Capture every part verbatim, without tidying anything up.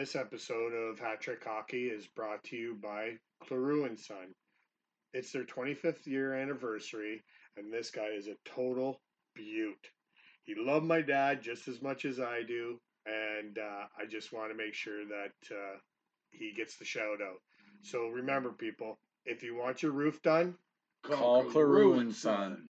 This episode of Hat Trick Hockey is brought to you by Clairoux and Son. It's their twenty-fifth year anniversary, and this guy is a total beaut. He loved my dad just as much as I do, and uh, I just want to make sure that uh, he gets the shout out. So remember, people, if you want your roof done, call, call Clairoux and Son.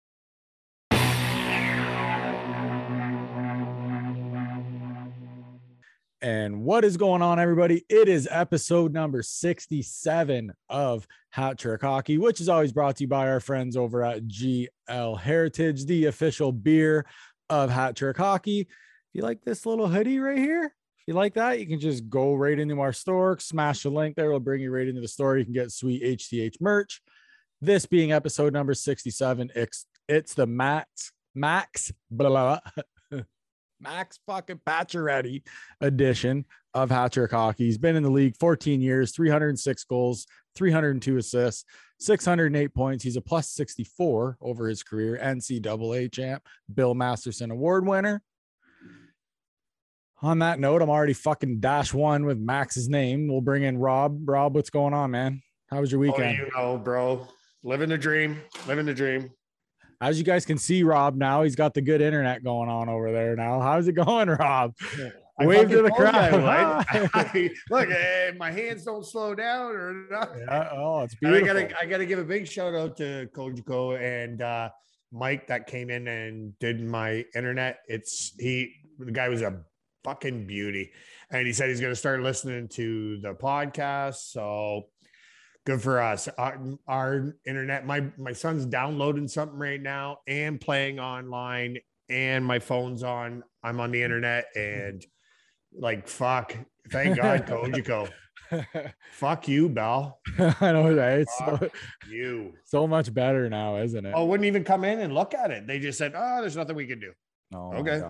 And what is going on, everybody? It is episode number sixty-seven of Hat Trick Hockey, which is always brought to you by our friends over at G L Heritage, the official beer of Hat Trick Hockey. If you like this little hoodie right here, if you like that, you can just go right into our store, smash the link there. It'll bring you right into the store. You can get sweet H T H merch. This being episode number sixty-seven, it's, it's the Max, Max, blah, blah, blah. Max fucking Pacioretty edition of Hat Trick Hockey. He's been in the league fourteen years, three hundred six goals, three hundred two assists, six hundred eight points. He's a plus sixty-four over his career, N C double A champ, Bill Masterson Award winner. On that note, I'm already fucking dash one with Max's name. We'll bring in Rob. Rob, what's going on, man? How was your weekend? Oh, you know, bro. Living the dream. Living the dream. As you guys can see, Rob, now he's got the good internet going on over there now. How's it going, Rob? I Wave to the crowd. Right? I, look, hey, my hands don't slow down or nothing. Yeah, oh, it's beautiful. And I gotta, I gotta give a big shout out to Kojiko and uh, Mike that came in and did my internet. It's he. The guy was a fucking beauty, and he said he's gonna start listening to the podcast. So. Good for us. Our, our internet, my, my son's downloading something right now and playing online, and my phone's on. I'm on the internet and like, fuck, thank God, Kojiko. Fuck you, Bell. I know, right? Fuck so, you. So much better now, isn't it? Oh, wouldn't even come in and look at it. They just said, oh, there's nothing we can do. Oh, okay.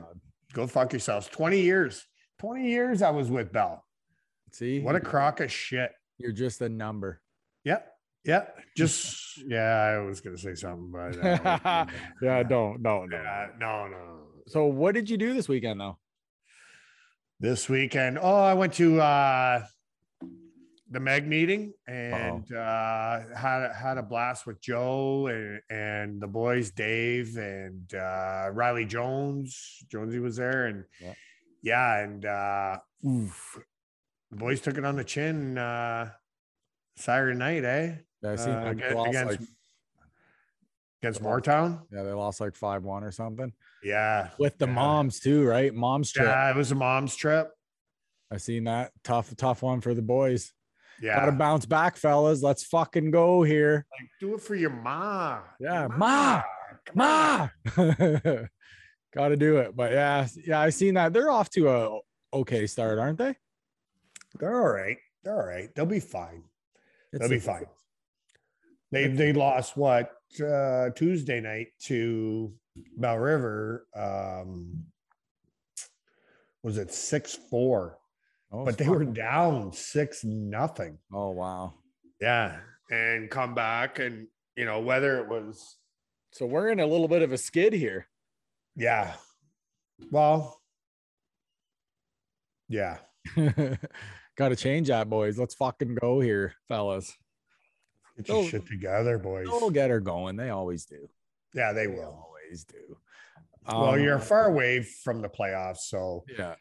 Go fuck yourselves. twenty years. twenty years I was with Bell. See? What a crock of shit. You're just a number. Yeah, yeah, just yeah. I was gonna say something, but uh, yeah, don't, don't, no, yeah, no, no. So, what did you do this weekend, though? This weekend, oh, I went to uh, the Meg meeting and uh, had had a blast with Joe and, and the boys, Dave and uh, Riley Jones. Jonesy was there, and yeah, yeah and uh, oof, the boys took it on the chin. Uh, Saturday night, eh? Yeah, I seen uh, against like, against Moortown. Yeah, they lost like five one or something. Yeah, with the yeah. moms too, right? Mom's trip. Yeah, it was a mom's trip. I seen that tough, tough one for the boys. Yeah, gotta bounce back, fellas. Let's fucking go here. Like, do it for your ma. Yeah, ma, ma. ma. Gotta do it. But yeah, yeah, I seen that. They're off to a okay start, aren't they? They're all right. They're all right. They'll be fine. It's They'll be fine. They they lost what uh, Tuesday night to Bell River. Um, was it six four? Oh, but they were down six nothing. Oh wow! Yeah, and come back, and you know whether it was. So we're in a little bit of a skid here. Yeah. Well. Yeah. Got to change that, boys. Let's fucking go here, fellas. Get your shit together, boys. They'll get her going. They always do. Yeah, they, they will. Always do. Well, um, you're far away from the playoffs, so yeah.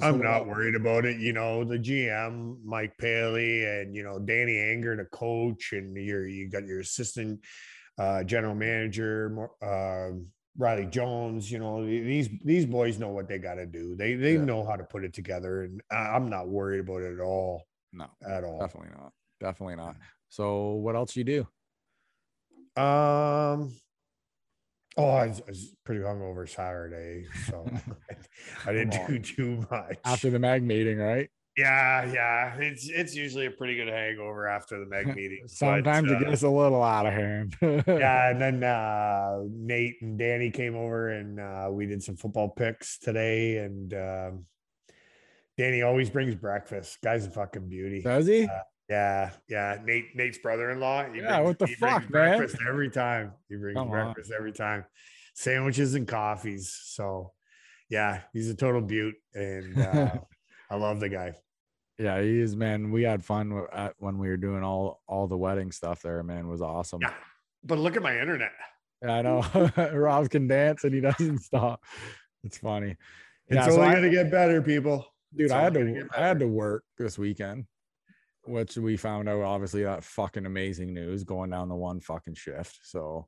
I'm so, not worried about it. You know, the G M, Mike Paley, and you know Danny Anger, the coach, and your you got your assistant uh, general manager. Uh, Riley Jones, you know, these these boys know what they got to do. They they yeah. know how to put it together, and I'm not worried about it at all. No, at all. Definitely not. Definitely not. So, what else you do? Um, oh, I was, I was pretty hungover Saturday, so I didn't do too much after the Mag meeting, right? Yeah, yeah. It's it's usually a pretty good hangover after the Meg meeting. Sometimes but, uh, it gets a little out of hand. Yeah, and then uh, Nate and Danny came over, and uh, we did some football picks today. And uh, Danny always brings breakfast. Guy's a fucking beauty. Does he? Uh, yeah, yeah. Nate, Nate's brother-in-law. He yeah, brings, what the he fuck, brings man? Breakfast every time. He brings Come breakfast on. every time. Sandwiches and coffees. So, yeah, he's a total beaut. And. Uh, I love the guy. Yeah, he is, man. We had fun at, when we were doing all all the wedding stuff there, man. It was awesome. Yeah, but look at my internet. Yeah, I know. Rob can dance and he doesn't stop. It's funny. It's yeah, only so going to get better, people. Dude, it's I had to I had to work this weekend, which we found out, obviously, that fucking amazing news going down the one fucking shift. So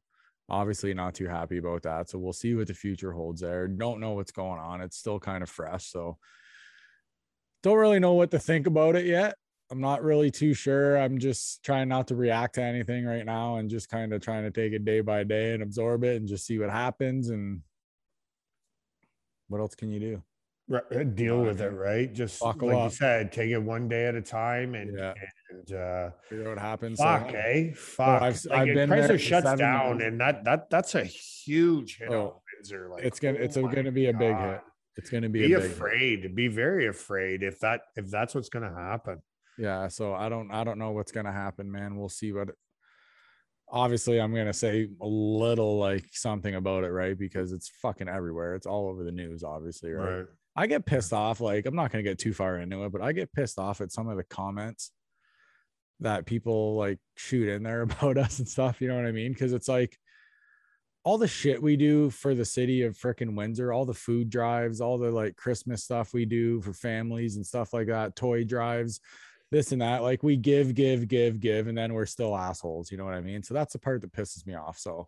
obviously not too happy about that. So we'll see what the future holds there. Don't know what's going on. It's still kind of fresh. So don't really know what to think about it yet. I'm not really too sure. I'm just trying not to react to anything right now and just kind of trying to take it day by day and absorb it and just see what happens. And what else can you do? Right. Deal with it, right? Just buckle like up. You said, take it one day at a time and, yeah. and uh, figure out what happens. Fuck, so, eh? Fuck. I've, like I've been Chrysler shuts down, years. and that that that's a huge hit oh, on Windsor. Like it's gonna, oh it's gonna be a God. big hit. It's gonna be. Be a big afraid. Hit. Be very afraid if that if that's what's gonna happen. Yeah. So I don't I don't know what's gonna happen, man. We'll see what. It, obviously, I'm gonna say a little like something about it, right? Because it's fucking everywhere. It's all over the news, obviously, right? right. I get pissed off. Like, I'm not going to get too far into it, but I get pissed off at some of the comments that people like shoot in there about us and stuff. You know what I mean? Cause it's like all the shit we do for the city of fricking Windsor, all the food drives, all the like Christmas stuff we do for families and stuff like that, toy drives, this and that. Like we give, give, give, give, and then we're still assholes. You know what I mean? So that's the part that pisses me off. So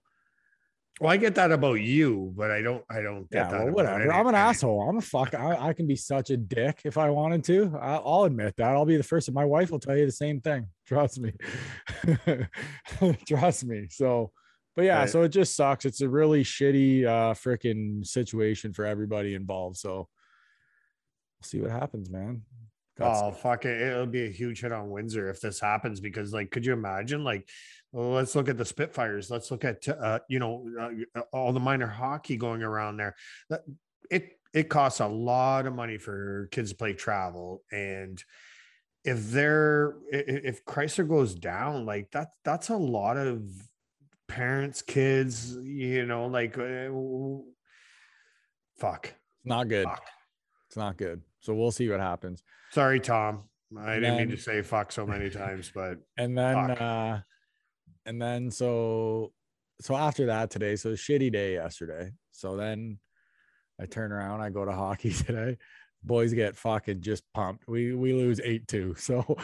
well, I get that about you, but I don't, I don't get yeah, that. Well, whatever. I'm an asshole. I'm a fuck. I, I can be such a dick if I wanted to. I, I'll admit that. I'll be the first. My wife will tell you the same thing. Trust me. Trust me. So, but yeah, right. So it just sucks. It's a really shitty uh, freaking situation for everybody involved. So we'll see what happens, man. That's oh, fuck it. It'll be a huge hit on Windsor if this happens, because like, could you imagine? Like, well, let's look at the Spitfires. Let's look at, uh, you know, uh, all the minor hockey going around there. It, it costs a lot of money for kids to play travel. And if they're, if Chrysler goes down, like that, that's a lot of parents, kids, you know, like, fuck. Not good. Fuck. It's not good. So we'll see what happens. Sorry, Tom. I and didn't then, mean to say fuck so many times, but and then fuck. uh and then so so after that today, so shitty day yesterday. So then I turn around, I go to hockey today. Boys get fucking just pumped. We we lose eight two. So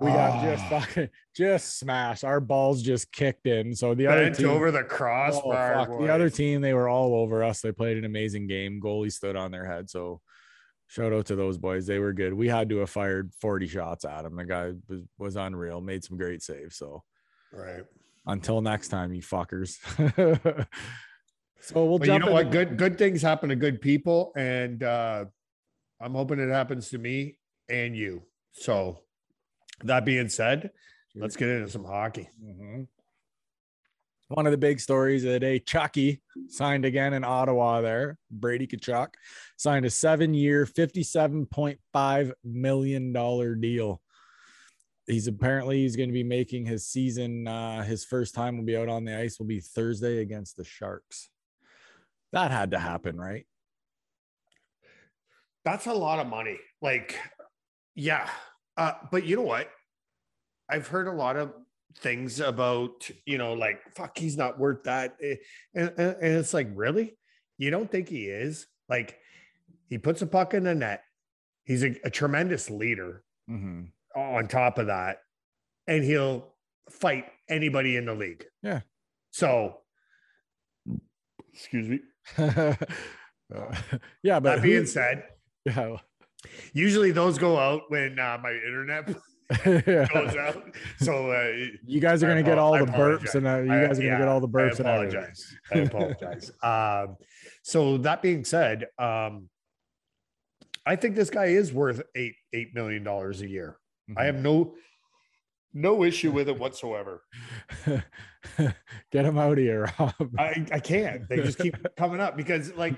we got oh. just fucking just smashed. Our balls just kicked in. So the Bent other team over the crossbar. Oh, the other team, they were all over us. They played an amazing game. Goalie stood on their head. So shout out to those boys. They were good. We had to have fired forty shots at him. The guy was, was unreal, made some great saves. So right. Until next time, you fuckers. So we'll but jump you know what? Good, good things happen to good people. And uh, I'm hoping it happens to me and you. So that being said, let's get into some hockey. Mm-hmm. One of the big stories of the day, Chucky signed again in Ottawa there. Brady Tkachuk signed a seven-year, fifty-seven point five million dollars deal. He's apparently he's going to be making his season. Uh, his first time will be out on the ice will be Thursday against the Sharks. That had to happen, right? That's a lot of money. Like, yeah. Uh, but you know what? I've heard a lot of things about, you know, like, fuck, he's not worth that. And, and, and it's like, really? You don't think he is? Like, he puts a puck in the net. He's a, a tremendous leader mm-hmm. on top of that. And he'll fight anybody in the league. Yeah. So, excuse me. uh, yeah, but that being said, yeah. usually those go out when uh, my internet yeah. goes out. So uh, you guys are going to get all the burps and uh, you guys are going to get all the burps. I apologize. I apologize. um, so that being said, um, I think this guy is worth eight, $8 million a year. Mm-hmm. I have no, no issue with it whatsoever. Get him out of here, Rob. I, I can't. They just keep coming up because like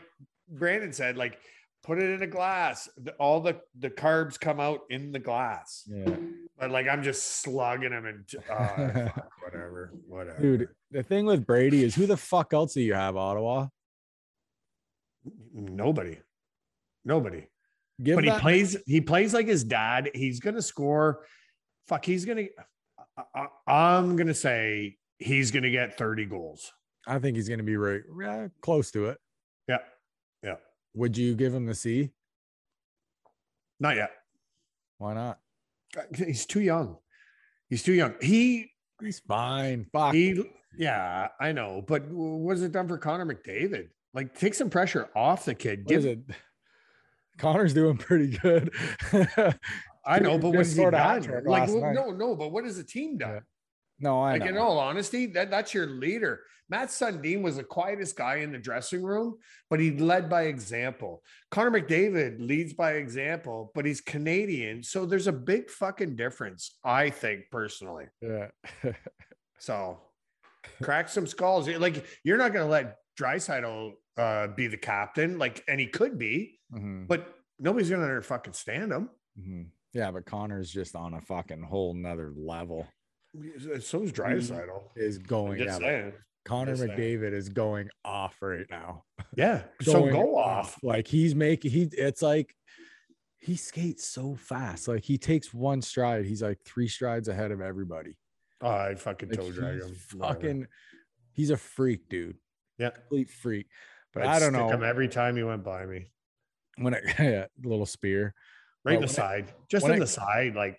Brandon said, like, put it in a glass. All the, the carbs come out in the glass. Yeah. But like, I'm just slugging them and uh, fuck, whatever, whatever. Dude, the thing with Brady is who the fuck else do you have, Ottawa? Nobody. Nobody. Give but he plays, he plays like his dad. He's going to score. Fuck, he's going to, I, I, I'm going to say he's going to get thirty goals. I think he's going to be right, right close to it. Yeah. Yeah. Would you give him the C? Not yet. Why not? He's too young. He's too young. He, he's fine. Fuck. He, yeah, I know. But what has it done for Connor McDavid? Like, take some pressure off the kid. Give it. Connor's doing pretty good. I know, but what's he done? Like, well, no, no, but what has the team done? Yeah. No, I like know. In all honesty, that, that's your leader. Matt Sundin was the quietest guy in the dressing room, but he led by example. Connor McDavid leads by example, but he's Canadian, so there's a big fucking difference, I think, personally. Yeah. So, crack some skulls. Like, you're not going to let Draisaitl uh, be the captain, like, and he could be, mm-hmm. but nobody's going to fucking stand him. Mm-hmm. Yeah, but Connor's just on a fucking whole nother level. So is Draisaitl is going out. Saying. Connor just McDavid saying. Is going off right now. Yeah. So go off. off. Like he's making he it's like he skates so fast. Like he takes one stride. He's like three strides ahead of everybody. Oh, I fucking like, toe drag him. Fucking he's a freak, dude. Yeah. Complete freak. But I'd I don't know. Him every time he went by me. When it yeah, little spear. Right in the side. It, just in it, the side, like.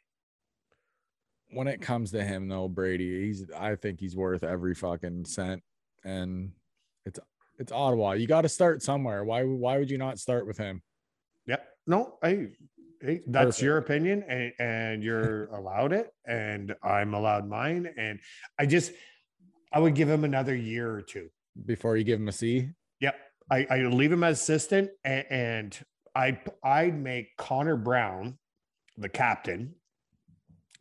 When it comes to him, though, Brady, he's I think he's worth every fucking cent, and it's it's Ottawa. You got to start somewhere. Why why would you not start with him? Yeah, no, I, I that's Perfect. Your opinion, and, and you're allowed it, and I'm allowed mine, and I just I would give him another year or two before you give him a C. Yep, I I leave him as assistant, and, and I I'd make Connor Brown the captain.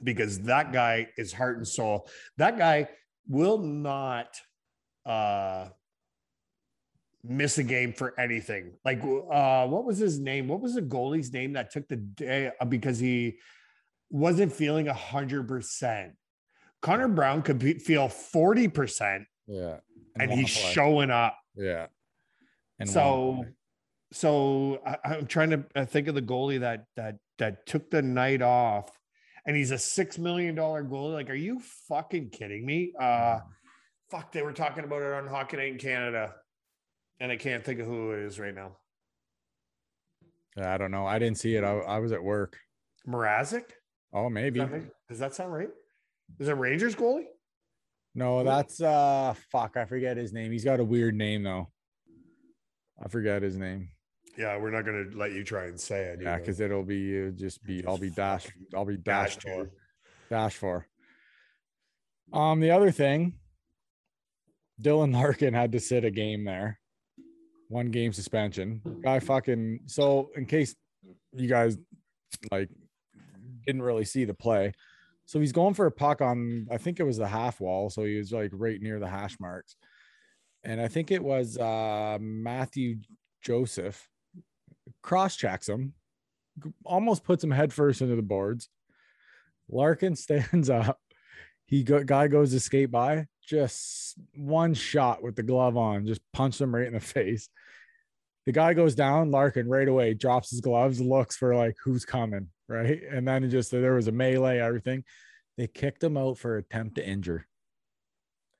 Because that guy is heart and soul. That guy will not uh, miss a game for anything. Like, uh, what was his name? What was the goalie's name that took the day because he wasn't feeling one hundred percent? Connor Brown could be, feel forty percent. Yeah. And, and he's showing up. Yeah. And so, so I, I'm trying to think of the goalie that that that took the night off. And he's a six million dollars goalie. Like, are you fucking kidding me? Uh, fuck, they were talking about it on Hockey Night in Canada. And I can't think of who it is right now. I don't know. I didn't see it. I, I was at work. Mrázek? Oh, maybe. Does that, make, does that sound right? Is it Rangers goalie? No, that's, uh, fuck, I forget his name. He's got a weird name, though. I forgot his name. Yeah, we're not going to let you try and say it. Yeah, because it'll be uh, just be I'll be dash I'll be dash for dash for. Um, the other thing, Dylan Larkin had to sit a game there, one game suspension. Guy fucking so in case you guys like didn't really see the play, so he's going for a puck on I think it was the half wall, so he was like right near the hash marks, and I think it was uh, Matthew Joseph. Cross-checks him, almost puts him head first into the boards. Larkin stands up. He go, guy goes to skate by, just one shot with the glove on, just punched him right in the face. The guy goes down. Larkin right away drops his gloves, looks for like who's coming, right? And then it just there was a melee, everything. They kicked him out for attempt to injure.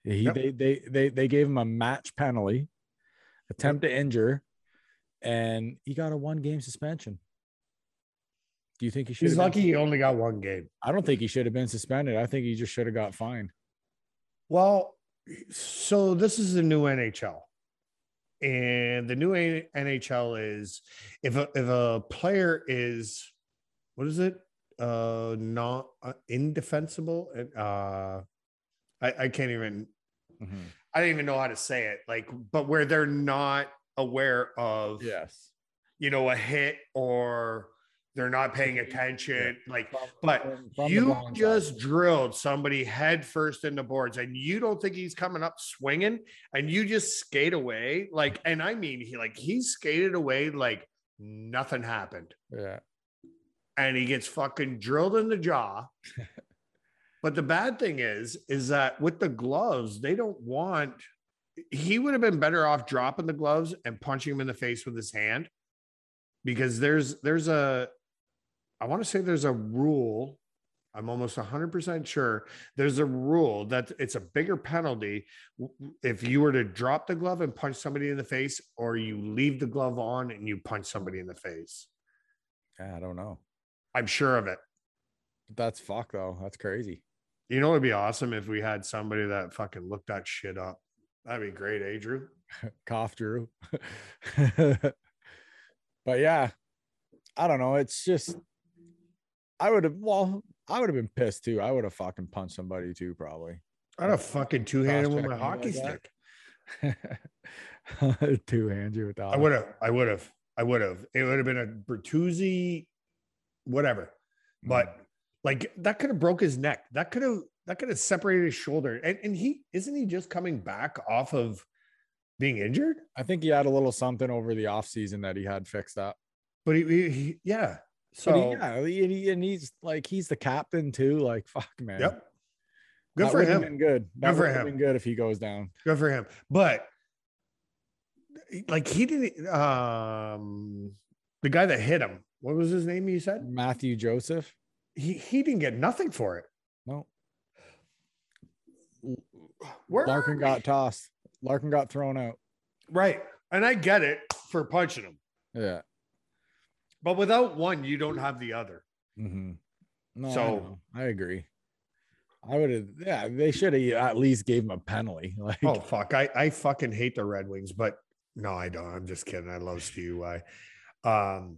He yep. they, they they they gave him a match penalty, attempt to injure. And he got a one-game suspension. Do you think he should? He's lucky he only got one game. I don't think he should have been suspended. I think he just should have got fined. Well, so this is the new N H L, and the new N H L is if a, if a player is what is it? Uh, not uh, indefensible. Uh, I, I can't even. Mm-hmm. I don't even know how to say it. Like, but where they're not. Aware of yes you know a hit or they're not paying attention yeah. like but from you just side. Drilled somebody head first in the boards and you don't think he's coming up swinging and you just skate away like and I mean he like he skated away like nothing happened yeah and he gets fucking drilled in the jaw but the bad thing is is that with the gloves they don't want he would have been better off dropping the gloves and punching him in the face with his hand because there's, there's a, I want to say there's a rule. I'm almost one hundred percent sure there's a rule that it's a bigger penalty if you were to drop the glove and punch somebody in the face, or you leave the glove on and you punch somebody in the face. I don't know. I'm sure of it. That's fuck though. That's crazy. You know, it'd be awesome if we had somebody that fucking looked that shit up. That'd be great, eh, Drew? Cough, Drew. But yeah, I don't know. It's just, I would have, well, I would have been pissed too. I would have fucking punched somebody too, probably. I'd have fucking two-handed with my hockey stick. Two-handed you with that. I would have. I would have. I would have. It would have been a Bertuzzi, whatever. But mm. like that could have broke his neck. That could have. That could have separated his shoulder. And and he isn't he just coming back off of being injured? I think he had a little something over the off season that he had fixed up. But he, he, he yeah. So but yeah, and, he, and he's like, he's the captain too. Like, fuck, man. Yep. Good that for him. Been good. That good for him. Been good if he goes down. Good for him. But like he didn't. Um, the guy that hit him, what was his name? You said Matthew Joseph. He he didn't get nothing for it. No. Where Larkin got tossed. Larkin got thrown out. Right, and I get it for punching him. Yeah. But without one, you don't have the other. Mm-hmm. No, so I, I agree. I would have, yeah, they should have at least gave him a penalty. Like, oh, fuck. I, I fucking hate the Red Wings, but no, I don't. I'm just kidding. I love Stewie. Um,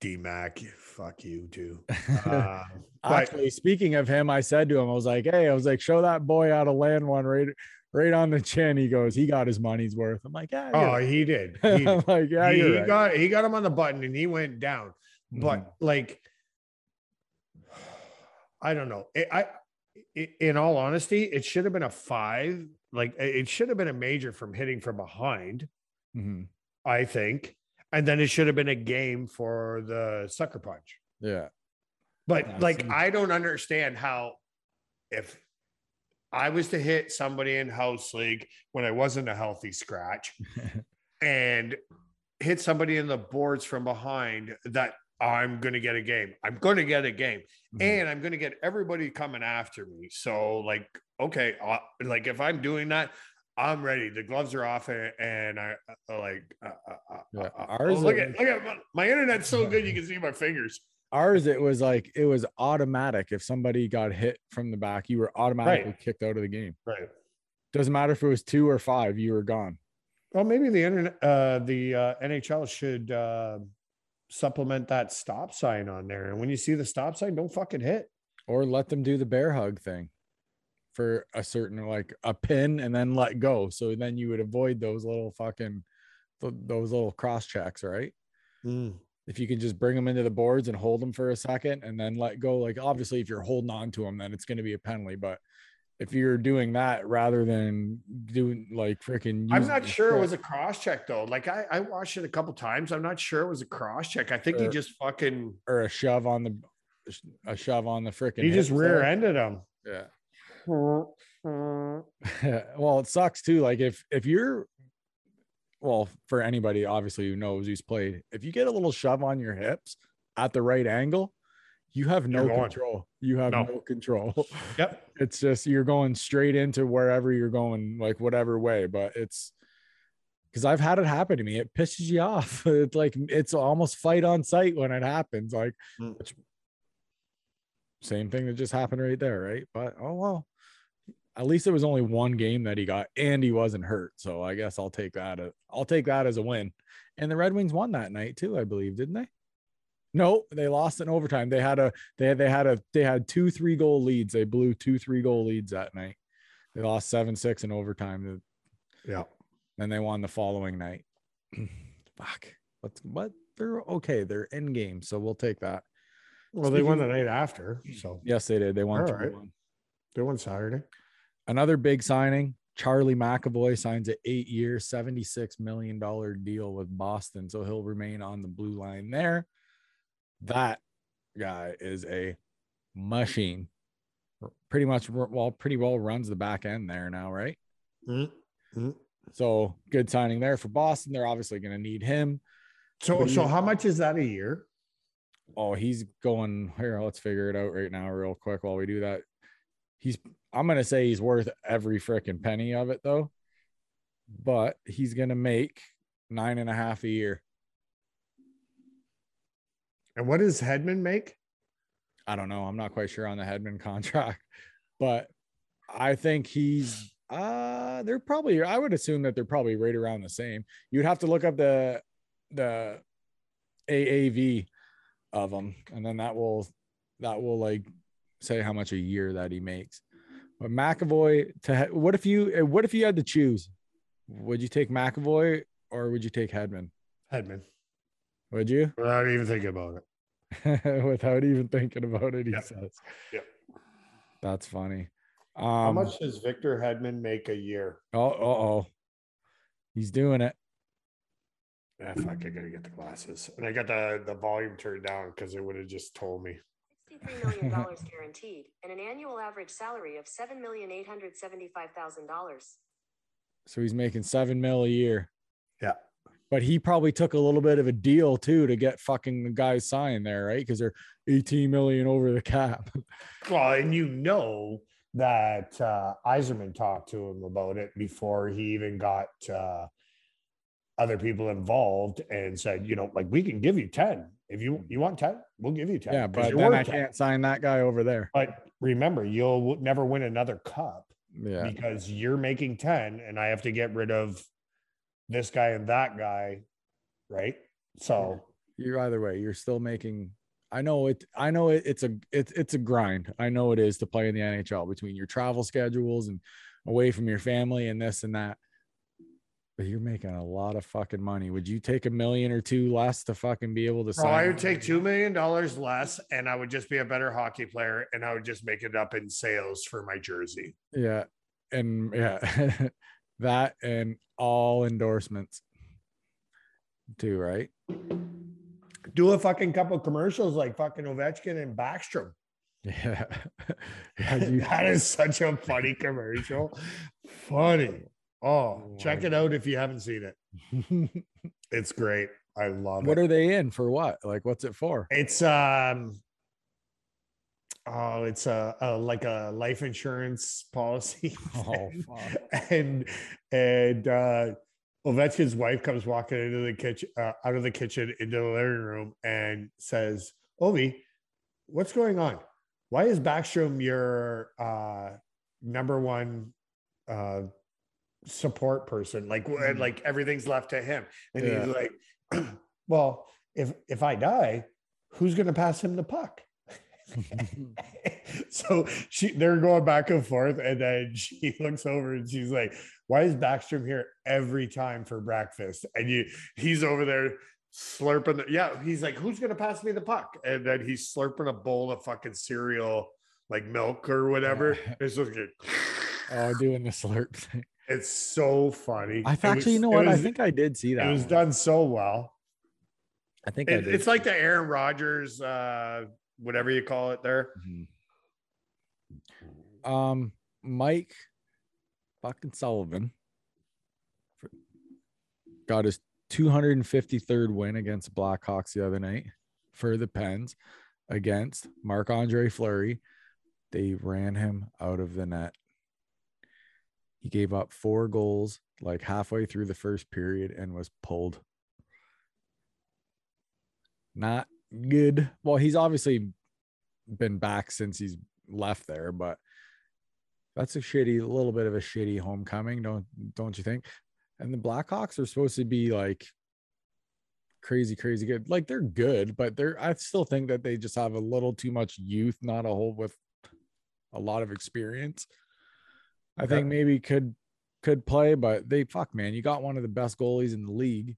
D-Mac, fuck you too. Uh, Actually, but, speaking of him, I said to him, I was like, hey, I was like, show that boy how to land one right Right on the chin, he goes, he got his money's worth. I'm like, yeah. Oh, he did. He did. I'm like, yeah, he, he right. got he got him on the button and he went down. But mm-hmm. like, I don't know. It, I, it, in all honesty, it should have been a five. Like, it should have been a major from hitting from behind, mm-hmm. I think. And then it should have been a game for the sucker punch. Yeah. But yeah, like, I don't understand how if. I was to hit somebody in house league when I wasn't a healthy scratch and hit somebody in the boards from behind that I'm going to get a game. I'm going to get a game mm-hmm. and I'm going to get everybody coming after me. So like, okay. Uh, like if I'm doing that, I'm ready. The gloves are off and, and I uh, like, uh, uh, yeah, uh, ours oh, look at, look at my, my internet's so good. You can see my fingers. Ours, it was like, it was automatic. If somebody got hit from the back, you were automatically right. kicked out of the game. Right. Doesn't matter if it was two or five, you were gone. Well, maybe the internet, uh, the uh, N H L should uh, supplement that stop sign on there. And when you see the stop sign, don't fucking hit. Or let them do the bear hug thing for a certain, like a pin and then let go. So then you would avoid those little fucking, th- those little cross checks, right? Mm. If you can just bring them into the boards and hold them for a second and then let go, like obviously if you're holding on to them, then it's going to be a penalty. But if you're doing that rather than doing like freaking, I'm not sure it was a cross check though. Like I, I watched it a couple times. I'm not sure it was a cross check. I think or, he just fucking or a shove on the a shove on the freaking. He just rear ended him. Yeah. Well, it sucks too. Like if if you're. Well, for anybody, obviously, who knows who's played, if you get a little shove on your hips at the right angle, you have no control. You have no, no control. Yep. It's just you're going straight into wherever you're going, like whatever way. But it's because I've had it happen to me. It pisses you off. It's like it's almost fight on sight when it happens. Like mm. same thing that just happened right there. Right. But oh, well. At least it was only one game that he got and he wasn't hurt. So I guess I'll take that. I'll take that as a win. And the Red Wings won that night too, I believe, didn't they? No, they lost in overtime. They had a, they had, they had a, they had two, three goal leads. They blew two, three goal leads that night. They lost seven, six in overtime. Yeah. Then they won the following night. Fuck. What's what? They're okay. They're in game. So we'll take that. Well, Speaking they won the night after. So yes, they did. They won. Right. They won Saturday. Another big signing, Charlie McAvoy signs an eight-year, seventy-six million dollars deal with Boston, so he'll remain on the blue line there. That guy is a machine. Pretty much, well, pretty well runs the back end there now, right? Mm-hmm. So good signing there for Boston. They're obviously going to need him. So, so how much is that a year? Oh, he's going here. Let's figure it out right now, real quick. While we do that, he's, I'm going to say he's worth every freaking penny of it though, but he's going to make nine and a half a year. And what does Hedman make? I don't know. I'm not quite sure on the Hedman contract, but I think he's, uh, they're probably, I would assume that they're probably right around the same. You'd have to look up the, the A A V of them, and then that will, that will like say how much a year that he makes. But McAvoy to, what if you, what if you had to choose? Would you take McAvoy or would you take Hedman? Hedman. Would you? Without even thinking about it. Without even thinking about it, he yep. says. Yep. That's funny. Um, how much does Victor Hedman make a year? Oh, uh-oh. He's doing it. Yeah, fuck, I gotta get the glasses. And I got the, the volume turned down because it would have just told me. sixty-three million dollars guaranteed, and an annual average salary of seven million eight hundred seventy-five thousand dollars. So he's making seven mil a year. Yeah. But he probably took a little bit of a deal too to get fucking the guys signed there, right? Because they're eighteen million over the cap. Well, and you know that uh, Iserman talked to him about it before he even got uh, other people involved and said, you know, like, we can give you ten if you you want ten, we'll give you ten. Yeah, but then I can't sign that guy over there. But remember, you'll never win another cup. Yeah, because you're making ten, and I have to get rid of this guy and that guy, right? So you're either way, you're still making. I know it. I know it, it's a it's it's a grind. I know it is to play in the N H L between your travel schedules and away from your family and this and that. But you're making a lot of fucking money. Would you take a million or two less to fucking be able to sign? I would take two million dollars less, and I would just be a better hockey player, and I would just make it up in sales for my jersey. Yeah, and yeah, that and all endorsements, too. Right? Do a fucking couple commercials like fucking Ovechkin and Backstrom. Yeah, yeah you- that is such a funny commercial. Funny. Oh, check it out if you haven't seen it. It's great. I love it. What are they in for? What? Like, what's it for? It's um, oh, it's a, a like a life insurance policy. Oh, fuck. and and uh, Ovechkin's wife comes walking into the kitchen, uh, out of the kitchen into the living room, and says, "Ovi, what's going on? Why is Backstrom your uh, number one?" Uh, support person, like like everything's left to him, and yeah. he's like, well, if if I die, who's gonna pass him the puck? So she they're going back and forth, and then she looks over and she's like, why is Backstrom here every time for breakfast? And you he's over there slurping the, yeah he's like, who's gonna pass me the puck? And then he's slurping a bowl of fucking cereal, like milk or whatever. Yeah. It's just like, oh, doing the slurp thing. It's so funny. I've actually, you know what? I think I did see that. It was done so well. I think it, I did. It's like the Aaron Rodgers, uh, whatever you call it there. Mm-hmm. Um, Mike fucking Sullivan got his two hundred fifty-third win against the Blackhawks the other night for the Pens against Marc-Andre Fleury. They ran him out of the net. He gave up four goals like halfway through the first period and was pulled. Not good. Well, he's obviously been back since he's left there, but that's a shitty, a little bit of a shitty homecoming, don't don't you think? And the Blackhawks are supposed to be like crazy, crazy good. Like, they're good, but they're I still think that they just have a little too much youth, not a whole with a lot of experience. I think maybe could could play, but they fuck man, you got one of the best goalies in the league,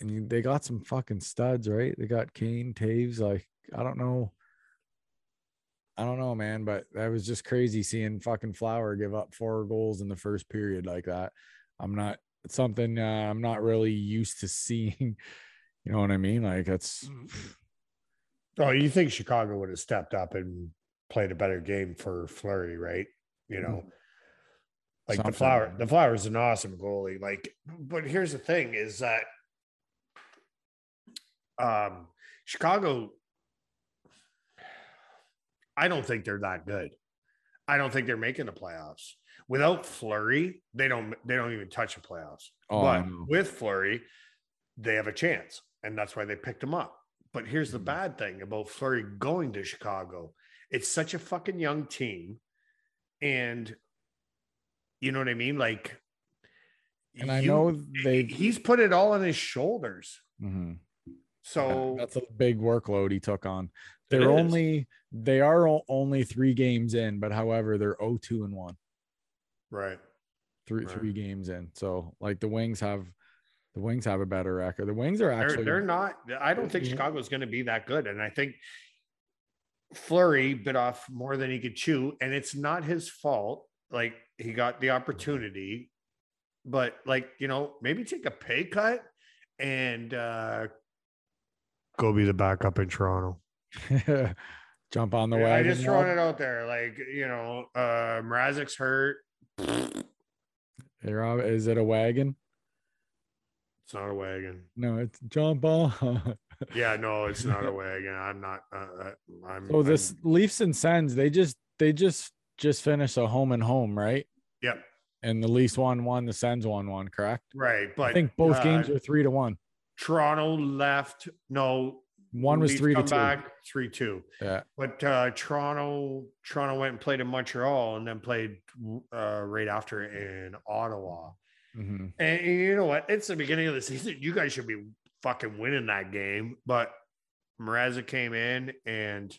and you, they got some fucking studs, right? They got Kane, Taves. Like I don't know, I don't know, man. But that was just crazy seeing fucking Flower give up four goals in the first period like that. I'm not it's something uh, I'm not really used to seeing. You know what I mean? Like that's. Oh, you think Chicago would have stepped up and played a better game for Fleury, right? You know, like Something. the flower, the flower is an awesome goalie. Like, but here's the thing is that Um, Chicago, I don't think they're that good. I don't think they're making the playoffs. Without Fleury, they don't they don't even touch the playoffs. Oh, but with Fleury, they have a chance, and that's why they picked him up. But here's the bad thing about Fleury going to Chicago. It's such a fucking young team, and you know what I mean? Like, and I you, know they he's put it all on his shoulders. Mm-hmm. So that's a big workload he took on. They're only, they are only three games in, but however, they're oh two and one. Right. Three, right. three games in. So like the Wings have, the Wings have a better record. The Wings are actually, they're, they're not, I don't think Chicago is going to be that good. And I think Fleury bit off more than he could chew, and it's not his fault. Like he got the opportunity, but like, you know, maybe take a pay cut and, uh, go be the backup in Toronto. Jump on the wagon. I just throwing it out there. Like, you know, uh, Mrazek's hurt. Hey, Rob, is it a wagon? It's not a wagon. No, it's jump on. Yeah, no, it's not a wagon. I'm not. Uh, I'm. So this I'm, Leafs and Sens, they just they just just finished a home and home, right? Yep. And the Leafs won one, the Sens won one, correct? Right, but I think both uh, games are three to one. Toronto left. No, one was three to two. Back, three two. Yeah, but uh, Toronto, Toronto went and played in Montreal, and then played uh, right after in Ottawa. Mm-hmm. And, and you know what? It's the beginning of the season. You guys should be fucking winning that game, but Mrázek came in and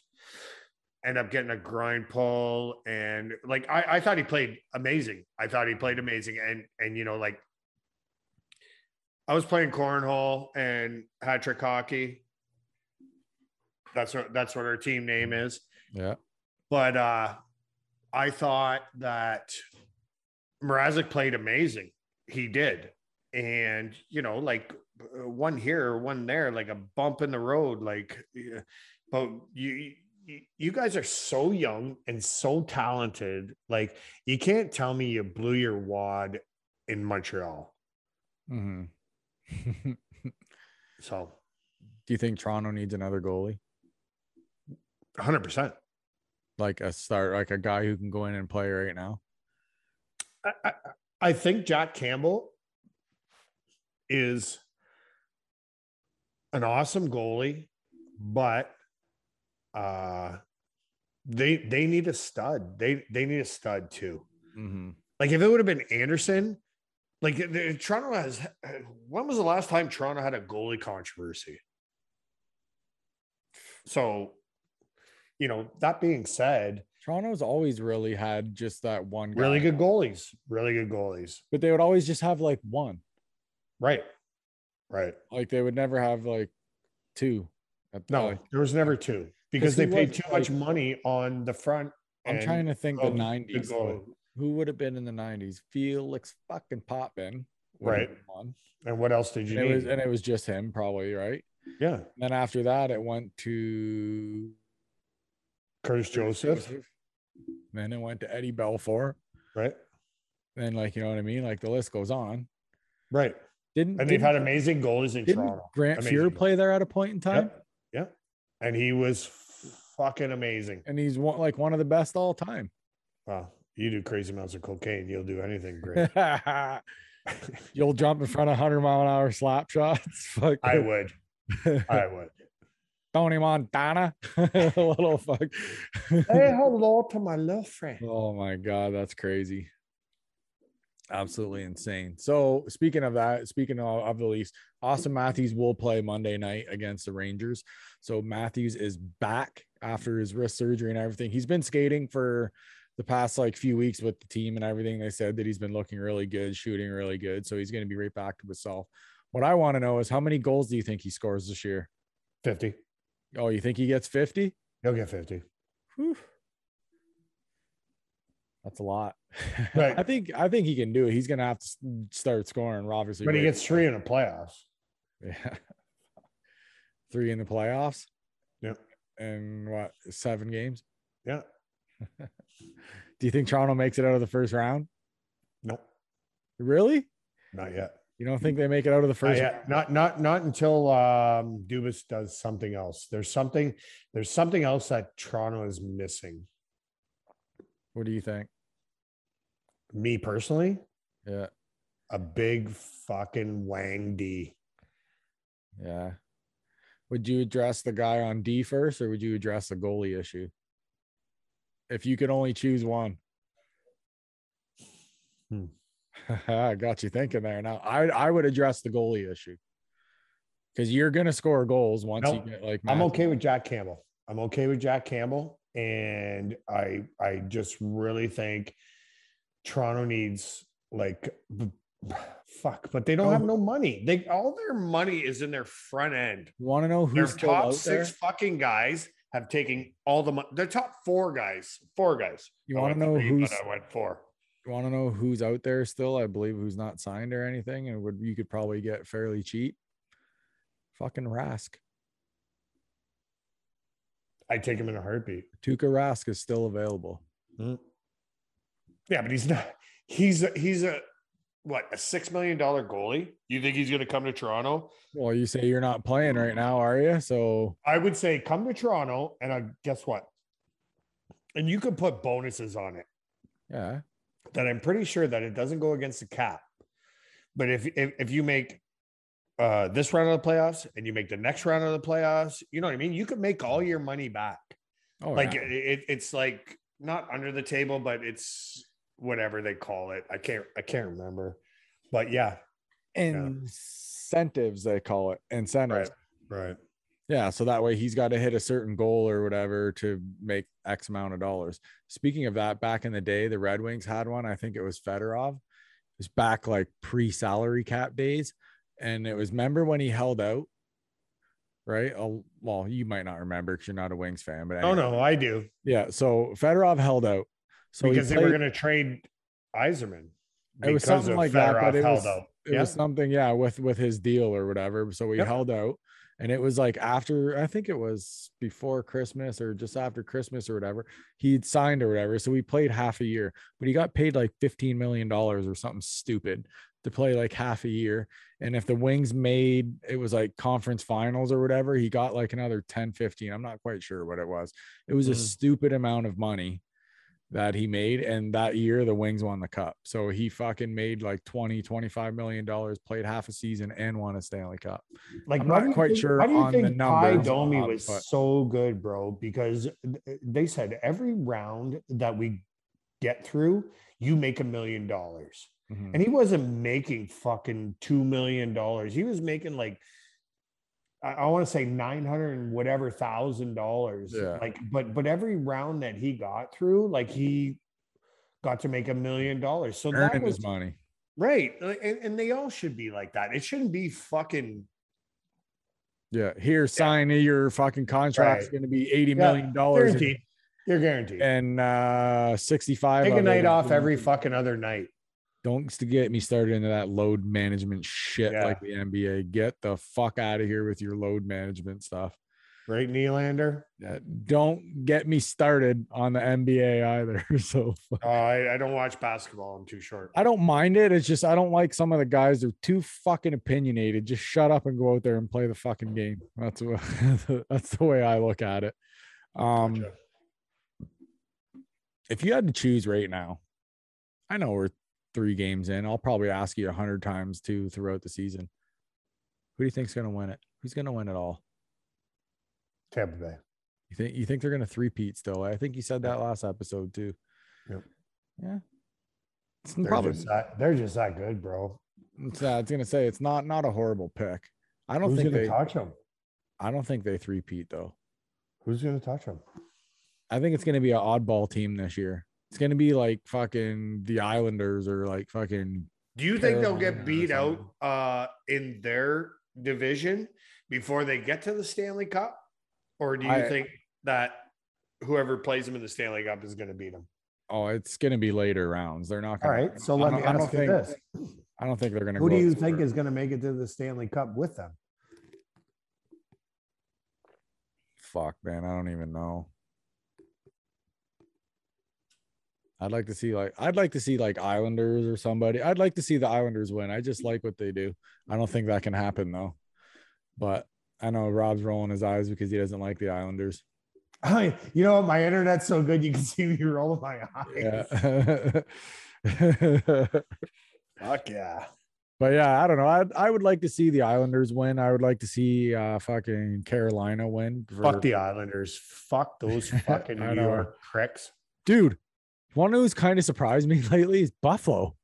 ended up getting a grind pull, and like I, I thought he played amazing. I thought he played amazing, and and you know like. I was playing cornhole and hat trick hockey. That's what that's what our team name is. Yeah. But uh, I thought that Mrázek played amazing. He did, and you know, like one here, one there, like a bump in the road. Like, but you you guys are so young and so talented. Like, you can't tell me you blew your wad in Montreal. Mm-hmm. So do you think Toronto needs another goalie? one hundred percent. Like a start, like a guy who can go in and play right now. I, I, I think Jack Campbell is an awesome goalie, but uh, they they need a stud. They they need a stud too. Mm-hmm. Like if it would have been Anderson. Like the, Toronto has, when was the last time Toronto had a goalie controversy? So, you know, that being said, Toronto's always really had just that one guy. Really good goalies, really good goalies. But they would always just have like one. Right. Right. Like they would never have like two. No, there was never two because they paid too much money on the front. I'm trying to think the nineties. Who would have been in the nineties? Felix fucking Potvin. Right. And what else did you and need? It was, and it was just him probably, right? Yeah. And then after that, it went to... Curtis Joseph. Joseph. Then it went to Eddie Belfour. Right. Then, like, you know what I mean? Like, the list goes on. Right. Didn't And they've didn't, had amazing goalies in didn't Toronto. Grant amazing Fuhr play there at a point in time? Yeah. Yep. And he was fucking amazing. And he's one, like one of the best all time. Wow. You do crazy amounts of cocaine, you'll do anything great. You'll jump in front of one hundred mile an hour slap shots. Fuck. I would. I would. Tony Montana. A little fuck. Hey, hello to my little friend. Oh, my God. That's crazy. Absolutely insane. So, speaking of that, speaking of, of the Leafs, Austin Matthews will play Monday night against the Rangers. So, Matthews is back after his wrist surgery and everything. He's been skating for the past like few weeks with the team and everything. They said that he's been looking really good, shooting really good. So he's going to be right back to himself. What I want to know is how many goals do you think he scores this year? fifty. Oh, you think he gets fifty? He'll get fifty. Whew. That's a lot. Right. I think, I think he can do it. He's going to have to start scoring, obviously. But he gets three in the playoffs. Yeah. Three in the playoffs. Yep. And what? Seven games. Yeah. Do you think Toronto makes it out of the first round? Nope. Really? Not yet. You don't think they make it out of the first? Uh, yeah. Not, not, not until um, Dubas does something else. There's something, there's something else that Toronto is missing. What do you think? Me personally, yeah, a big fucking Wang D. Yeah. Would you address the guy on D first, or would you address the goalie issue? If you could only choose one. Hmm. I got you thinking there. Now I I would address the goalie issue, because you're gonna score goals once nope. you get like. Matthew. I'm okay with Jack Campbell. I'm okay with Jack Campbell, and I I just really think Toronto needs like fuck, but they don't oh. have no money. They all their money is in their front end. You want to know who's their top six there? Fucking guys have taken all the money. Their top four guys, four guys. You want to know three, who's? I went four. You want to know who's out there still, I believe, who's not signed or anything, and would you could probably get fairly cheap? Fucking Rask. I'd take him in a heartbeat. Tuukka Rask is still available. Mm-hmm. Yeah, but he's not. He's a, he's a what a six million dollar goalie. You think he's going to come to Toronto? Well, you say you're not playing right now, are you? So I would say come to Toronto, and I guess what? And you could put bonuses on it. Yeah. That I'm pretty sure that it doesn't go against the cap. But if if, if you make uh, this round of the playoffs and you make the next round of the playoffs, you know what I mean? You could make all your money back. Oh, like yeah. it, it, it's like not under the table, but it's whatever they call it. I can't I can't remember. But yeah. Incentives, yeah. they call it. Incentives. Right. right. Yeah, so that way he's got to hit a certain goal or whatever to make X amount of dollars. Speaking of that, back in the day, the Red Wings had one. I think it was Fedorov. It was back like pre-salary cap days. And it was, remember when he held out, right? Oh, well, you might not remember because you're not a Wings fan. But anyway. Oh, no, I do. Yeah, so Fedorov held out. So because they played, were going to trade Iserman. It was something like Fedorov that, but it, was, it yeah. was something, yeah, with, with his deal or whatever. So he yep. held out. And it was like after, I think it was before Christmas or just after Christmas or whatever, he'd signed or whatever. So we played half a year, but he got paid like fifteen million dollars or something stupid to play like half a year. And if the Wings made, it was like conference finals or whatever, he got like another ten, fifteen. I'm not quite sure what it was. It was mm-hmm. a stupid amount of money that he made. And that year the Wings won the cup. So he fucking made like twenty, twenty-five million dollars, played half a season and won a Stanley Cup. Like I'm not quite think, sure on the numbers. Ty Domi was but. so good, bro, because they said every round that we get through, you make a million dollars. Mm-hmm. And he wasn't making fucking two million dollars. He was making like, I, I want to say nine hundred and whatever thousand dollars. Yeah. Like, but, but every round that he got through, like he got to make a million dollars. So earning that was his money. Right. And, and they all should be like that. It shouldn't be fucking. Yeah. Here, yeah. sign your fucking contract is right. going to be eighty yeah. million dollars. Guaranteed. You're guaranteed. And uh, sixty-five. Take a night off every fucking other night. Don't get me started into that load management shit yeah. like the N B A. Get the fuck out of here with your load management stuff. Right, Nylander? Yeah, don't get me started on the N B A either. So uh, I, I don't watch basketball. I'm too short. I don't mind it. It's just I don't like some of the guys. They're too fucking opinionated. Just shut up and go out there and play the fucking game. That's what, that's the way I look at it. Um, gotcha. If you had to choose right now, I know we're three games in. I'll probably ask you a hundred times too throughout the season. Who do you think's going to win it? Who's going to win it all? Tampa Bay. You think you think they're going to three-peat still? I think you said that last episode too. Yep. Yeah. It's they're probably just not, they're just that good, bro. It's uh, it's going to say it's not not a horrible pick. I don't Who's think they touch them. I don't think they three-peat though. Who's going to touch them? I think it's going to be an oddball team this year. It's going to be like fucking the Islanders or like fucking. Do you think Carolina they'll get beat out uh, in their division before they get to the Stanley Cup? Or do you I, think that whoever plays them in the Stanley Cup is going to beat them? Oh, it's going to be later rounds. They're not going to. All right. So let me ask I don't you think, this. I don't think they're going to. Who do you think is going to make it to the Stanley Cup with them? Fuck, man. I don't even know. I'd like to see like I'd like to see like Islanders or somebody. I'd like to see the Islanders win. I just like what they do. I don't think that can happen though. But I know Rob's rolling his eyes because he doesn't like the Islanders. I, you know, my internet's so good you can see me rolling my eyes. Yeah. Fuck yeah. But yeah, I don't know. I I would like to see the Islanders win. I would like to see uh, fucking Carolina win. For... Fuck the Islanders. Fuck those fucking New York pricks. Dude, one who's kind of surprised me lately is Buffalo.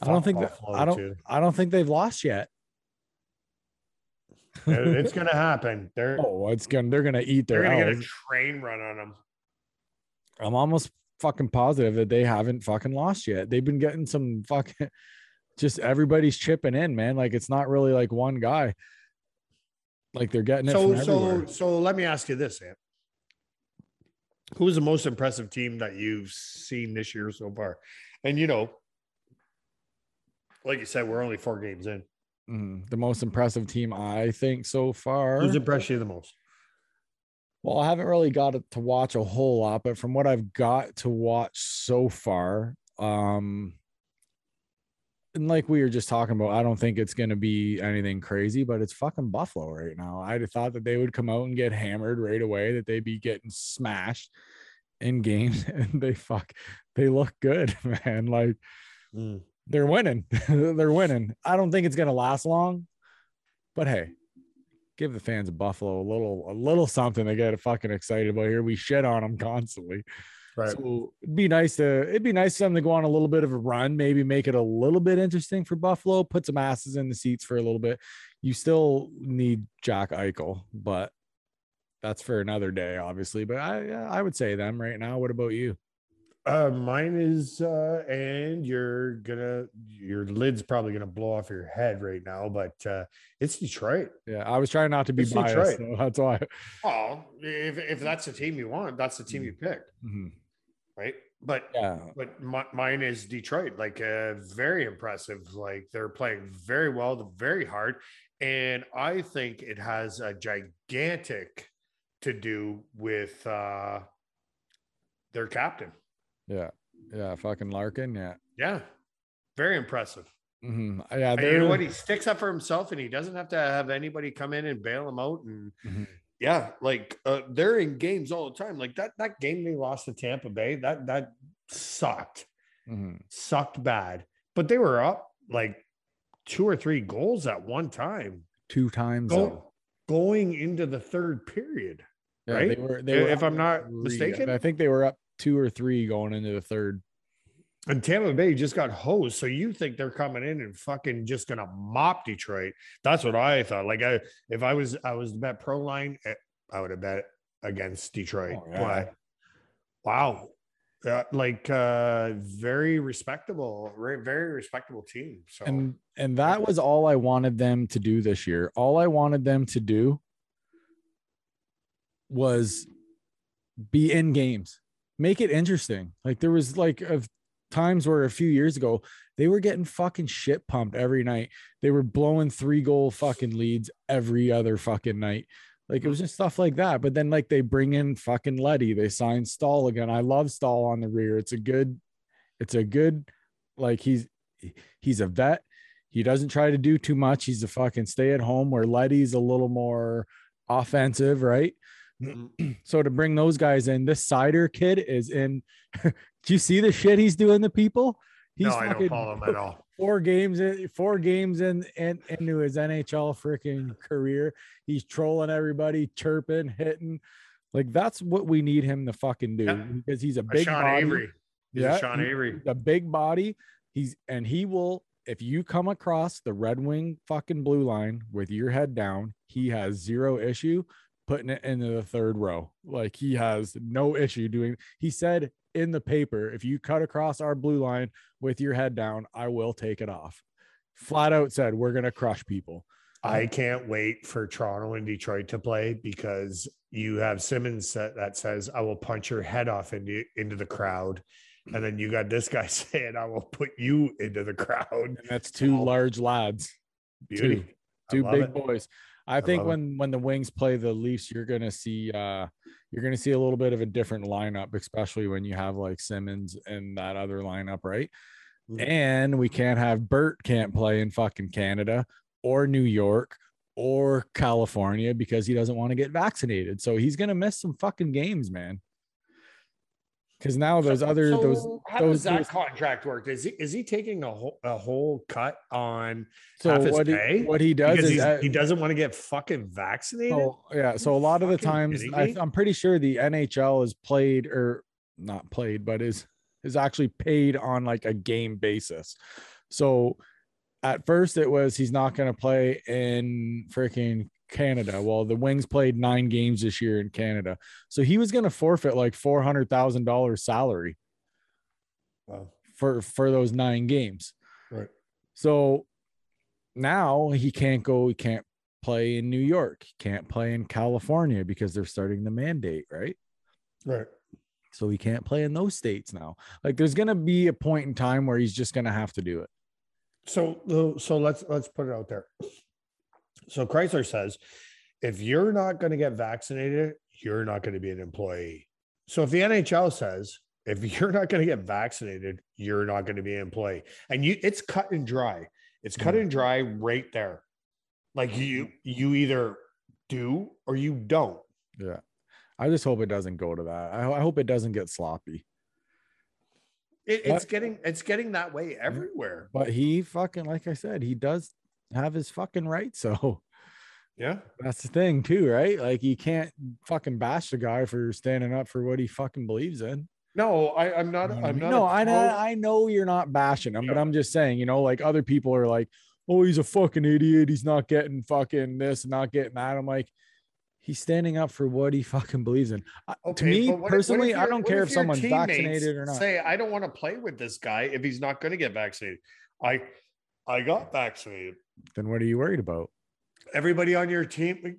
Fuck I don't think Buffalo that I don't too. I don't think they've lost yet. It's gonna happen. They're oh, it's gonna they're gonna eat their. They're gonna elves. Get a train run on them. I'm almost fucking positive that they haven't fucking lost yet. They've been getting some fucking, just everybody's chipping in, man. Like it's not really like one guy. Like they're getting it. So from so everywhere. So let me ask you this, Ant. Who's the most impressive team that you've seen this year so far? And you know, like you said, we're only four games in. Mm, the most impressive team I think so far. Who's impressed you the most? Well, I haven't really got to watch a whole lot, but from what I've got to watch so far, um, and like we were just talking about, I don't think it's going to be anything crazy, but it's fucking Buffalo right now. I'd have thought that they would come out and get hammered right away, that they'd be getting smashed in games, and they fuck, they look good, man. Like mm. they're winning. They're winning. I don't think it's going to last long, but hey. Give the fans of Buffalo a little, a little something they get fucking excited about here. We shit on them constantly. Right. So it'd be nice to, it'd be nice for them to go on a little bit of a run, maybe make it a little bit interesting for Buffalo, put some asses in the seats for a little bit. You still need Jack Eichel, but that's for another day, obviously. But I, I would say them right now. What about you? Uh, mine is, uh, and you're gonna, your lid's probably gonna blow off your head right now, but uh, it's Detroit. Yeah, I was trying not to be it's biased. So that's why. Oh, if if that's the team you want, that's the team you picked, mm-hmm. right? But yeah, but my, mine is Detroit. Like, uh, very impressive. Like they're playing very well, very hard, and I think it has a gigantic to do with uh, their captain. Yeah, yeah, fucking Larkin, yeah. Yeah, very impressive. Mm-hmm. Yeah, and you know what? He sticks up for himself, and he doesn't have to have anybody come in and bail him out. And mm-hmm. yeah, like uh, they're in games all the time. Like that that game they lost to Tampa Bay, that that sucked, mm-hmm. sucked bad. But they were up like two or three goals at one time, two times Go- going into the third period. Yeah, right? They were, they were if I'm not three. mistaken, I think they were up two or three going into the third. And Tampa Bay just got hosed. So you think they're coming in and fucking just going to mop Detroit. That's what I thought. Like I, if I was, I was to bet pro line, I would have bet against Detroit. Oh, yeah. But wow. Uh, like uh very respectable, very, very respectable team. So, and, and that was all I wanted them to do this year. All I wanted them to do was be in games. Make it interesting. Like there was like of times where a few years ago, they were getting fucking shit pumped every night. They were blowing three goal fucking leads every other fucking night. Like it was just stuff like that. But then like they bring in fucking Letty, they sign Staal again. I love Staal on the rear. It's a good, it's a good, like he's, he's a vet. He doesn't try to do too much. He's a fucking stay at home, where Letty's a little more offensive, right? So to bring those guys in, this Cider kid is in. Do you see the shit he's doing to people? He's no, I don't follow him at all. Four games in, four games in, in into his N H L freaking career. He's trolling everybody, chirping, hitting. Like that's what we need him to fucking do yeah. because he's a big a Sean body. Avery. He's yeah, a Sean Avery, he's a big body. He's and he will. If you come across the Red Wing fucking blue line with your head down, he has zero issue putting it into the third row. Like he has no issue doing. He said in the paper, if you cut across our blue line with your head down, I will take it off. Flat out said, we're going to crush people. I can't wait for Toronto and Detroit to play, because you have Simmons that, that says, I will punch your head off into, into the crowd. And then you got this guy saying, I will put you into the crowd. And that's two oh. large lads. Beauty. Two, two big it. boys. I, I think when it. when the Wings play the Leafs, you're gonna see uh, you're gonna see a little bit of a different lineup, especially when you have like Simmons and that other lineup, right? Mm-hmm. And we can't have Bert can't play in fucking Canada or New York or California because he doesn't want to get vaccinated, so he's gonna miss some fucking games, man. Because now those so, other so those how those, does that those, contract work? Is he is he taking a whole a whole cut on so half his what pay? He, what he does because is uh, he doesn't want to get fucking vaccinated. So, yeah, so a lot of the times I, I'm pretty sure the N H L is played or not played, but is is actually paid on like a game basis. So at first it was he's not going to play in freaking Canada. Well, the Wings played nine games this year in Canada, so he was going to forfeit like four hundred thousand dollars salary. Wow. for for those nine games, right? So now he can't go. He can't play in New York. He can't play in California because they're starting the mandate, right? Right. So he can't play in those states now. Like, there's going to be a point in time where he's just going to have to do it. So so let's let's put it out there. So Chrysler says, if you're not going to get vaccinated, you're not going to be an employee. So if the N H L says, if you're not going to get vaccinated, you're not going to be an employee. And you, it's cut and dry. It's cut and dry right there. Like you, you either do or you don't. Yeah. I just hope it doesn't go to that. I, I hope it doesn't get sloppy. It, it's but, getting, it's getting that way everywhere. But he fucking, like I said, he does have his fucking right. So yeah, that's the thing too, right? Like you can't fucking bash the guy for standing up for what he fucking believes in. No, I, I'm not. You know I'm I mean? not. No, I know. I know you're not bashing him, yeah. But I'm just saying, you know, like other people are like, oh, he's a fucking idiot. He's not getting fucking this, not getting that. I'm like, he's standing up for what he fucking believes in. Okay, to me what, personally, what I don't care if, if someone's vaccinated or not. Say, I don't want to play with this guy if he's not going to get vaccinated. I, I got vaccinated. Then what are you worried about? Everybody on your team,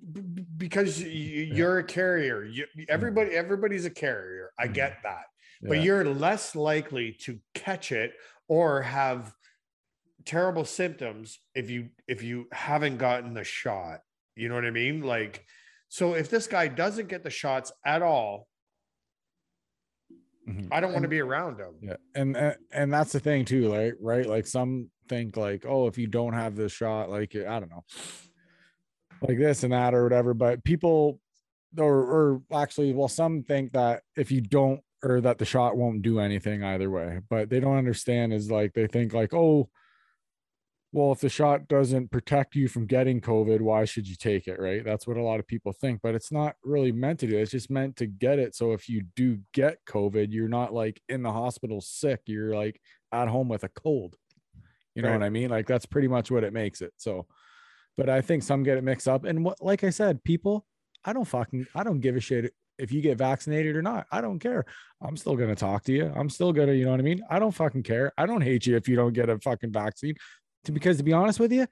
because you're a carrier. You, everybody, everybody's a carrier. I get that, yeah. But you're less likely to catch it or have terrible symptoms if you if you haven't gotten the shot. You know what I mean? Like, so if this guy doesn't get the shots at all, mm-hmm. I don't want to be around him. Yeah, and uh, and that's the thing too, like right, like some. think like, oh, if you don't have this shot, like I don't know, like this and that or whatever, but people or, or actually well some think that if you don't or that the shot won't do anything either way, but they don't understand is like they think like, oh well, if the shot doesn't protect you from getting COVID, why should you take it, right? That's what a lot of people think, but it's not really meant to do. It's just meant to get it. So if you do get COVID, you're not like in the hospital sick, you're like at home with a cold. You know right. what I mean? Like that's pretty much what it makes it. So, but I think some get it mixed up. And what, like I said, people, I don't fucking, I don't give a shit if you get vaccinated or not. I don't care. I'm still going to talk to you. I'm still going to, you know what I mean? I don't fucking care. I don't hate you if you don't get a fucking vaccine to, because to be honest with you,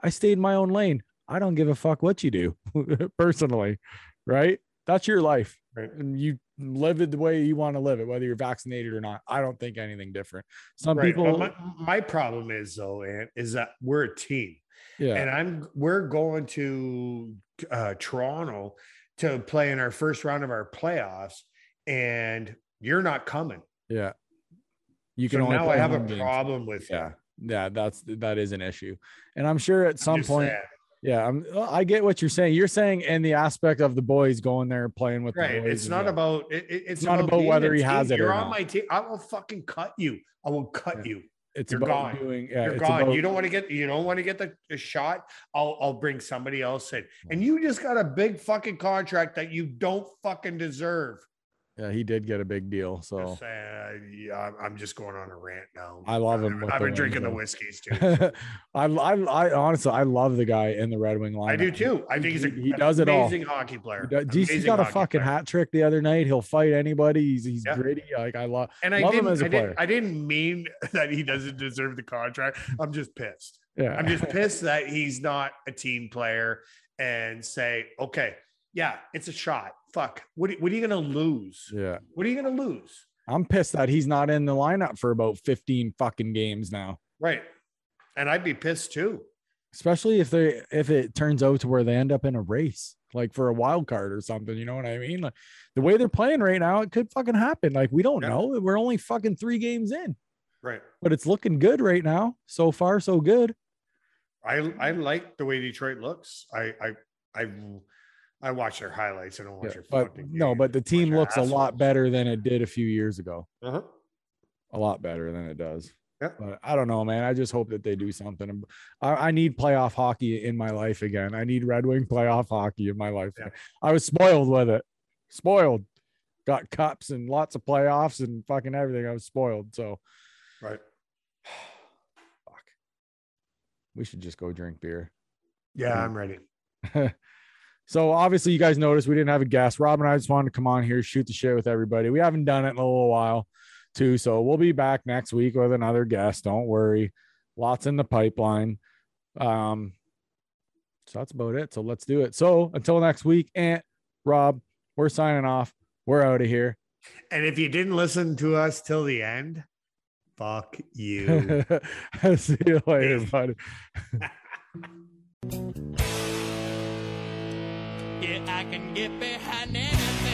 I stay in my own lane. I don't give a fuck what you do personally. Right. That's your life. Right. And you live it the way you want to live it, whether you're vaccinated or not. I don't think anything different. Some right. people, well, my, my problem is though, and is that we're a team, yeah. And I'm we're going to uh, Toronto to play in our first round of our playoffs, and you're not coming. Yeah, you can. So only now I have a games. problem with yeah, you. yeah. That's that is an issue, and I'm sure at some point. Sad. Yeah, I'm, I get what you're saying. You're saying in the aspect of the boys going there and playing with right. the boys. It's not that. about it, it's, it's not about, about whether he team. has it. You're or on not. my team. I will fucking cut you. I will cut yeah. you. It's you're about gone. Doing, yeah, you're it's gone. About, you don't want to get. You don't want to get the, the shot. I'll I'll bring somebody else in. And you just got a big fucking contract that you don't fucking deserve. Yeah, he did get a big deal. So just saying, uh, yeah, I'm just going on a rant now. I love him. I've, I've been drinking the whiskeys too. So. I, I, I honestly, I love the guy in the Red Wing lineup. I do too. I think he's a, he, he does an it amazing all. hockey player. He does, he's got a fucking player. hat trick the other night. He'll fight anybody. He's he's yeah. gritty. Like I love. And I love didn't, him as a I player. Didn't, I didn't mean that he doesn't deserve the contract. I'm just pissed. Yeah, I'm just pissed that he's not a team player and say, okay, yeah, it's a shot. Fuck. What, what are you going to lose? Yeah. What are you going to lose? I'm pissed that he's not in the lineup for about fifteen fucking games now. Right. And I'd be pissed too. especially if they if it turns out to where they end up in a race, like for a wild card or something. You know what I mean? Like the way they're playing right now, it could fucking happen. Like we don't yeah. know. We're only fucking three games in, right? But it's looking good right now. So far, so good. I I like the way Detroit looks. I I I. I watch their highlights. I don't watch yeah, your but fucking game. No, but the team looks assholes. a lot better than it did a few years ago. Uh-huh. A lot better than it does. Yeah. But I don't know, man. I just hope that they do something. I, I need playoff hockey in my life again. I need Red Wing playoff hockey in my life. Yeah. I was spoiled with it. Spoiled. Got cups and lots of playoffs and fucking everything. I was spoiled. So, right. Fuck. We should just go drink beer. Yeah, yeah. I'm ready. So obviously you guys noticed we didn't have a guest. Rob and I just wanted to come on here, shoot the shit with everybody. We haven't done it in a little while too. So we'll be back next week with another guest. Don't worry. Lots in the pipeline. Um, so that's about it. So let's do it. So until next week, Aunt Rob, we're signing off. We're out of here. And if you didn't listen to us till the end, fuck you. See you later, buddy. I can get behind anything.